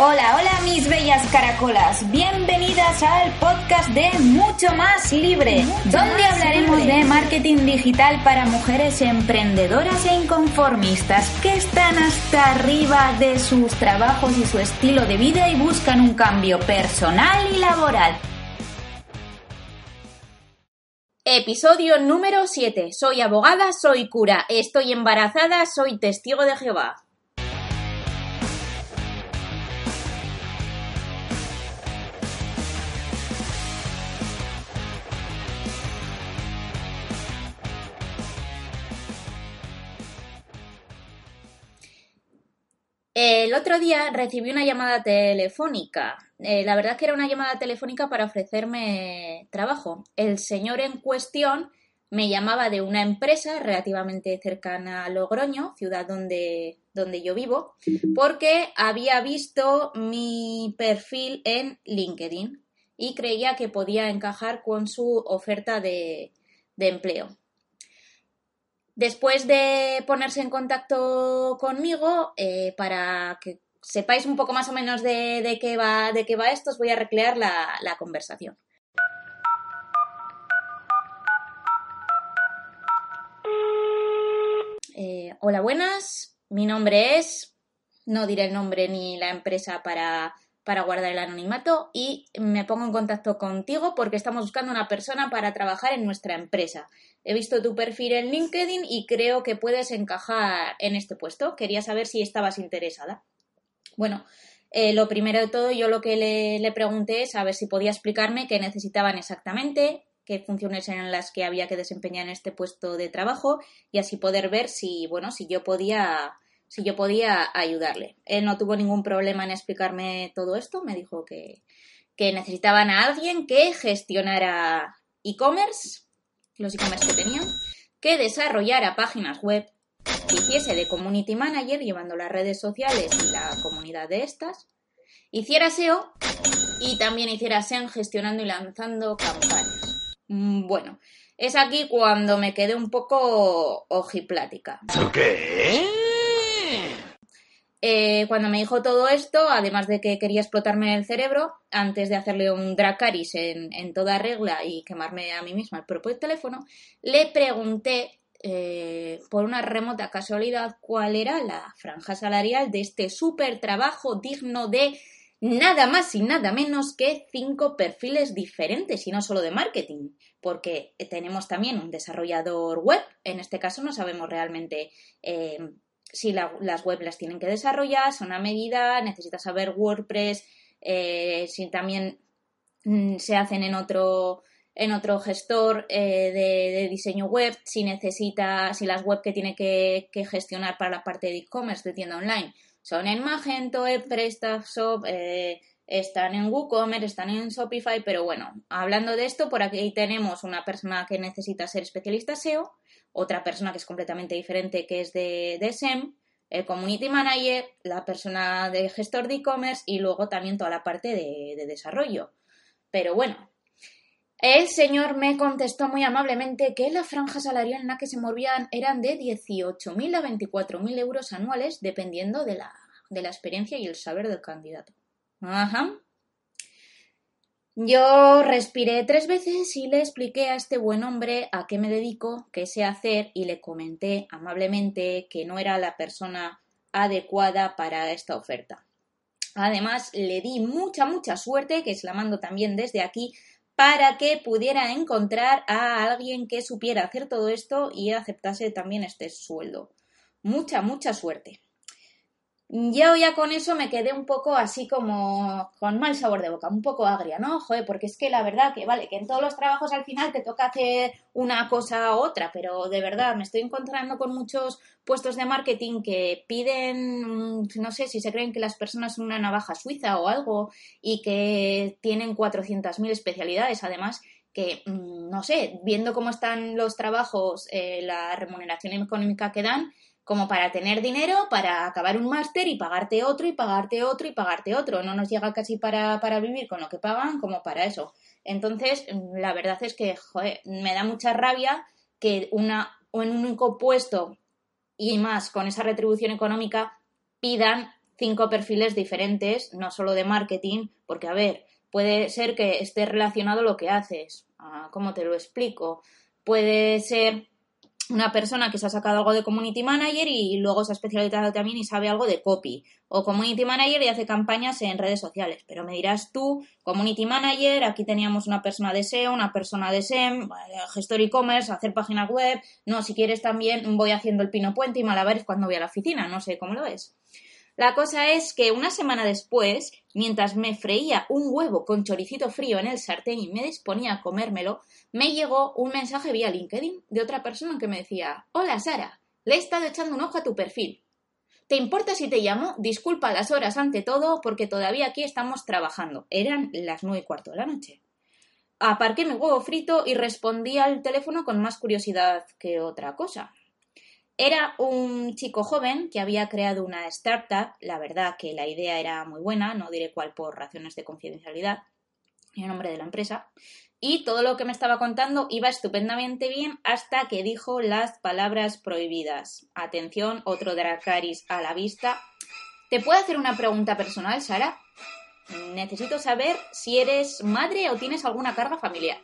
Hola, hola mis bellas caracolas, bienvenidas al podcast de Mucho Más Libre, donde hablaremos de marketing digital para mujeres emprendedoras e inconformistas que están hasta arriba de sus trabajos y su estilo de vida y buscan un cambio personal y laboral. Episodio número 7. Soy abogada, soy cura, estoy embarazada, soy testigo de Jehová. El otro día recibí una llamada telefónica. La verdad es que era una llamada telefónica para ofrecerme trabajo. El señor en cuestión me llamaba de una empresa relativamente cercana a Logroño, ciudad donde yo vivo, porque había visto mi perfil en LinkedIn y creía que podía encajar con su oferta de empleo. Después de ponerse en contacto conmigo, para que sepáis un poco más o menos de qué va esto, os voy a recrear la conversación. Hola, buenas. Mi nombre es... No diré el nombre ni la empresa para guardar el anonimato, y me pongo en contacto contigo porque estamos buscando una persona para trabajar en nuestra empresa. He visto tu perfil en LinkedIn y creo que puedes encajar en este puesto. Quería saber si estabas interesada. Bueno, lo primero de todo, yo lo que le pregunté es a ver si podía explicarme qué necesitaban exactamente, qué funciones eran las que había que desempeñar en este puesto de trabajo, y así poder ver si yo podía ayudarle. Él no tuvo ningún problema en explicarme todo esto. Me dijo que necesitaban a alguien que gestionara e-commerce, los e-commerce que tenían, que desarrollara páginas web, que hiciese de community manager llevando las redes sociales y la comunidad de estas, hiciera SEO y también hiciera SEM gestionando y lanzando campañas. Bueno, es aquí cuando me quedé un poco ojiplática. ¿Qué? Cuando me dijo todo esto, además de que quería explotarme el cerebro, antes de hacerle un dracaris en toda regla y quemarme a mí misma el propio teléfono, le pregunté, por una remota casualidad, cuál era la franja salarial de este súper trabajo digno de nada más y nada menos que 5 perfiles diferentes, y no solo de marketing, porque tenemos también un desarrollador web. En este caso no sabemos realmente... Si las web las tienen que desarrollar, son a medida, necesitas saber WordPress, si también se hacen en otro gestor de diseño web, si las web que tiene que gestionar para la parte de e-commerce de tienda online son en Magento, en PrestaShop, están en WooCommerce, están en Shopify. Pero bueno, hablando de esto, por aquí tenemos una persona que necesita ser especialista SEO, otra persona que es completamente diferente, que es de SEM, el community manager, la persona de gestor de e-commerce y luego también toda la parte de desarrollo. Pero bueno, el señor me contestó muy amablemente que la franja salarial en la que se movían eran de 18.000 a 24.000 euros anuales, dependiendo de la experiencia y el saber del candidato. Ajá. Yo respiré 3 veces y le expliqué a este buen hombre a qué me dedico, qué sé hacer, y le comenté amablemente que no era la persona adecuada para esta oferta. Además, le di mucha suerte, que se la mando también desde aquí, para que pudiera encontrar a alguien que supiera hacer todo esto y aceptase también este sueldo. Mucha suerte. Yo ya con eso me quedé un poco así como con mal sabor de boca, un poco agria, ¿no? Joder, porque es que la verdad que vale, que en todos los trabajos al final te toca hacer una cosa u otra, pero de verdad me estoy encontrando con muchos puestos de marketing que piden, no sé si se creen que las personas son una navaja suiza o algo y que tienen 400.000 especialidades, además que, no sé, viendo cómo están los trabajos, la remuneración económica que dan, como para tener dinero, para acabar un máster y pagarte otro, y pagarte otro, y pagarte otro. No nos llega casi para vivir con lo que pagan como para eso. Entonces, la verdad es que, joder, me da mucha rabia que un único puesto y más con esa retribución económica pidan 5 perfiles diferentes, no solo de marketing, porque, a ver, puede ser que esté relacionado lo que haces. ¿Cómo te lo explico? Puede ser una persona que se ha sacado algo de Community Manager y luego se ha especializado también y sabe algo de copy. O Community Manager y hace campañas en redes sociales. Pero me dirás tú, Community Manager, aquí teníamos una persona de SEO, una persona de SEM, gestor e-commerce, hacer páginas web. No, si quieres también voy haciendo el pino puente y malabares cuando voy a la oficina. No sé cómo lo ves. La cosa es que una semana después, mientras me freía un huevo con choricito frío en el sartén y me disponía a comérmelo, me llegó un mensaje vía LinkedIn de otra persona que me decía: «Hola, Sara, le he estado echando un ojo a tu perfil. ¿Te importa si te llamo? Disculpa las horas ante todo porque todavía aquí estamos trabajando». Eran las 9:15 de la noche. Aparqué mi huevo frito y respondí al teléfono con más curiosidad que otra cosa. Era un chico joven que había creado una startup, la verdad que la idea era muy buena, no diré cuál por razones de confidencialidad, el nombre de la empresa, y todo lo que me estaba contando iba estupendamente bien hasta que dijo las palabras prohibidas. Atención, otro Dracaris a la vista. ¿Te puedo hacer una pregunta personal, Sara? Necesito saber si eres madre o tienes alguna carga familiar.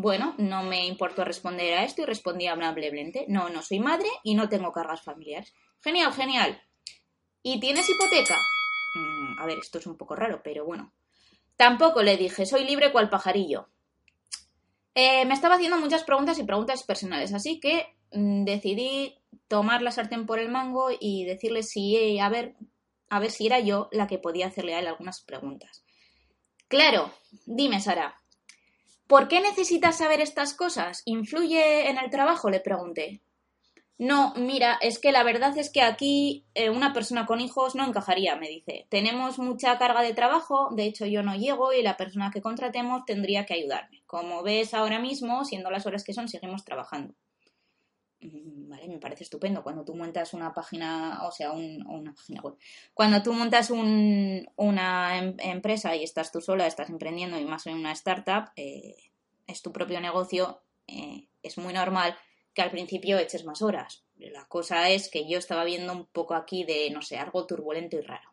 Bueno, no me importó responder a esto y respondí amablemente: «No, no soy madre y no tengo cargas familiares». «Genial, genial. ¿Y tienes hipoteca?». A ver, esto es un poco raro, pero bueno. Tampoco le dije, soy libre cual pajarillo. Me estaba haciendo muchas preguntas y preguntas personales, así que decidí tomar la sartén por el mango y decirle si, a ver si era yo la que podía hacerle a él algunas preguntas. «Claro, dime, Sara. ¿Por qué necesitas saber estas cosas? ¿Influye en el trabajo?», le pregunté. «No, mira, es que la verdad es que aquí una persona con hijos no encajaría», me dice. «Tenemos mucha carga de trabajo, de hecho yo no llego y la persona que contratemos tendría que ayudarme. Como ves ahora mismo, siendo las horas que son, seguimos trabajando». Vale, me parece estupendo. Cuando tú montas una página, o sea, una página web. Cuando tú montas una empresa y estás tú sola, estás emprendiendo y más en una startup, es tu propio negocio, es muy normal que al principio eches más horas. La cosa es que yo estaba viendo un poco aquí de, no sé, algo turbulento y raro.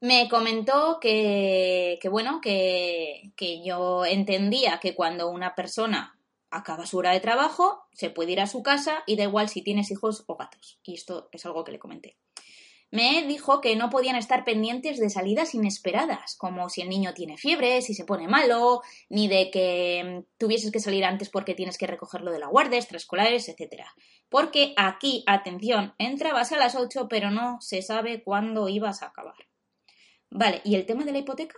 Me comentó que yo entendía que cuando una persona acaba su hora de trabajo, se puede ir a su casa y da igual si tienes hijos o gatos. Y esto es algo que le comenté. Me dijo que no podían estar pendientes de salidas inesperadas, como si el niño tiene fiebre, si se pone malo, ni de que tuvieses que salir antes porque tienes que recogerlo de la guardia, extraescolares, etc. Porque aquí, atención, entrabas a las 8, pero no se sabe cuándo ibas a acabar. Vale, ¿y el tema de la hipoteca?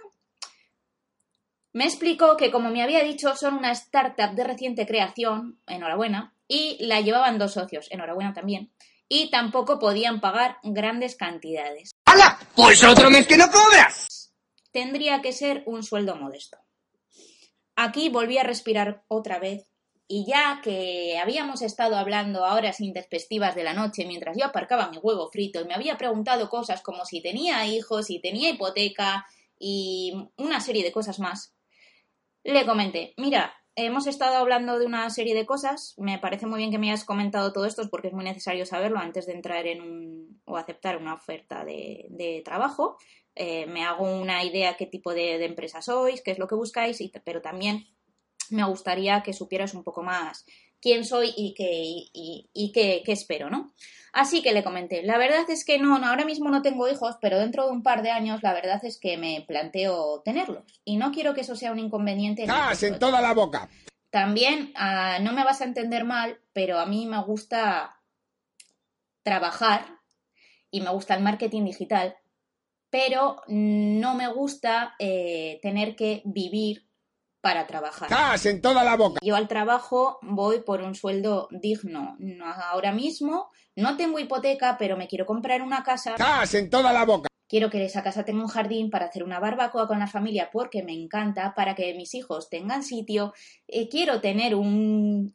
Me explicó que, como me había dicho, son una startup de reciente creación, enhorabuena, y la llevaban 2 socios, enhorabuena también, y tampoco podían pagar grandes cantidades. ¡Hala! ¡Pues otro mes que no cobras! Tendría que ser un sueldo modesto. Aquí volví a respirar otra vez, y ya que habíamos estado hablando a horas intempestivas de la noche mientras yo aparcaba mi huevo frito y me había preguntado cosas como si tenía hijos, si tenía hipoteca y una serie de cosas más, le comenté: «Mira, hemos estado hablando de una serie de cosas, me parece muy bien que me hayas comentado todo esto porque es muy necesario saberlo antes de entrar en o aceptar una oferta de trabajo. Me hago una idea qué tipo de empresa sois, qué es lo que buscáis, pero también me gustaría que supieras un poco más quién soy y qué espero, ¿no?». Así que le comenté: «La verdad es que no, ahora mismo no tengo hijos, pero dentro de un par de años la verdad es que me planteo tenerlos y no quiero que eso sea un inconveniente». ¡Cas en toda la boca! También, no me vas a entender mal, pero a mí me gusta trabajar y me gusta el marketing digital, pero no me gusta tener que vivir para trabajar. ¡Cas en toda la boca! Yo al trabajo voy por un sueldo digno. No, ahora mismo no tengo hipoteca, pero me quiero comprar una casa. ¡Cas en toda la boca! Quiero que esa casa tenga un jardín para hacer una barbacoa con la familia porque me encanta, para que mis hijos tengan sitio. Quiero tener un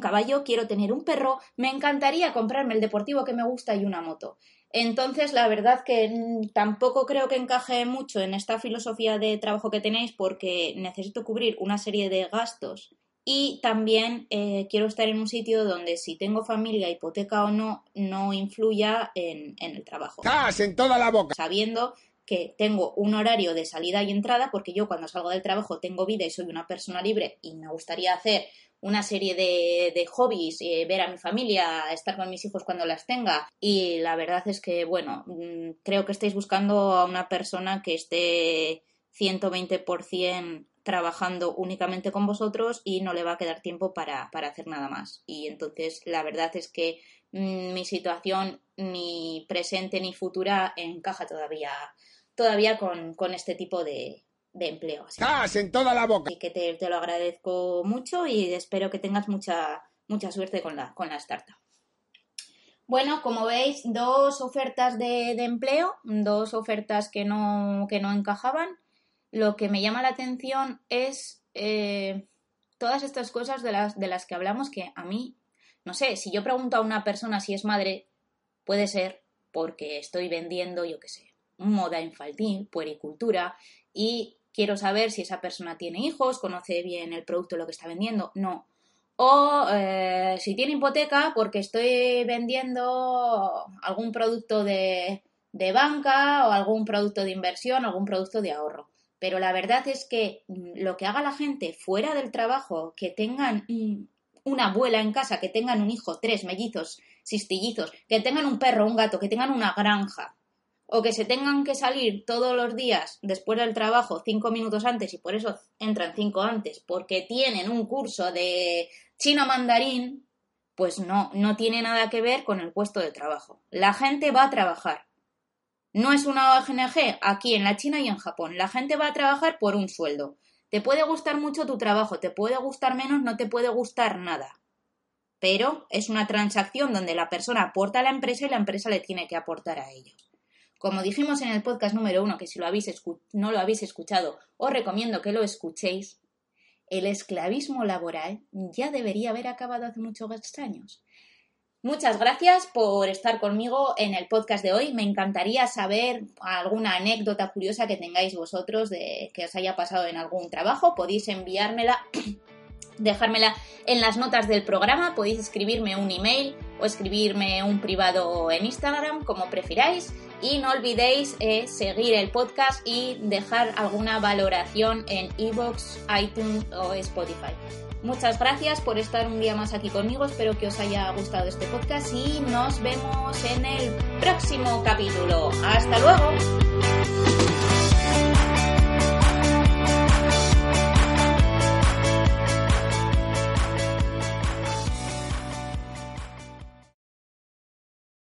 caballo, quiero tener un perro. Me encantaría comprarme el deportivo que me gusta y una moto. Entonces, la verdad que tampoco creo que encaje mucho en esta filosofía de trabajo que tenéis porque necesito cubrir una serie de gastos. Y también quiero estar en un sitio donde si tengo familia, hipoteca o no, no influya en el trabajo. ¡Cas en toda la boca! Sabiendo que tengo un horario de salida y entrada, porque yo cuando salgo del trabajo tengo vida y soy una persona libre y me gustaría hacer una serie de hobbies, ver a mi familia, estar con mis hijos cuando las tenga. Y la verdad es que, bueno, creo que estáis buscando a una persona que esté 120% trabajando únicamente con vosotros y no le va a quedar tiempo para hacer nada más. Y entonces la verdad es que mi situación ni presente ni futura encaja todavía con este tipo de empleo. ¡Cas en toda la boca! Así que te lo agradezco mucho y espero que tengas mucha suerte con la startup. Bueno, como veis, dos ofertas de empleo, dos ofertas que no encajaban. Lo que me llama la atención es todas estas cosas de las que hablamos que a mí, no sé, si yo pregunto a una persona si es madre, puede ser porque estoy vendiendo, yo qué sé, moda infantil, puericultura y quiero saber si esa persona tiene hijos, conoce bien el producto, lo que está vendiendo, no. O si tiene hipoteca porque estoy vendiendo algún producto de banca o algún producto de inversión, algún producto de ahorro. Pero la verdad es que lo que haga la gente fuera del trabajo, que tengan una abuela en casa, que tengan un hijo, 3 mellizos, 6 trillizos, que tengan un perro, un gato, que tengan una granja, o que se tengan que salir todos los días después del trabajo 5 minutos antes y por eso entran 5 antes, porque tienen un curso de chino mandarín, pues no tiene nada que ver con el puesto de trabajo. La gente va a trabajar. No es una ONG aquí en la China y en Japón. La gente va a trabajar por un sueldo. Te puede gustar mucho tu trabajo, te puede gustar menos, no te puede gustar nada. Pero es una transacción donde la persona aporta a la empresa y la empresa le tiene que aportar a ellos. Como dijimos en el podcast número 1, que si no lo habéis escuchado, os recomiendo que lo escuchéis, el esclavismo laboral ya debería haber acabado hace muchos años. Muchas gracias por estar conmigo en el podcast de hoy. Me encantaría saber alguna anécdota curiosa que tengáis vosotros de que os haya pasado en algún trabajo. Podéis enviármela, dejármela en las notas del programa. Podéis escribirme un email o escribirme un privado en Instagram, como prefiráis. Y no olvidéis seguir el podcast y dejar alguna valoración en iVoox, iTunes o Spotify. Muchas gracias por estar un día más aquí conmigo. Espero que os haya gustado este podcast y nos vemos en el próximo capítulo. ¡Hasta luego!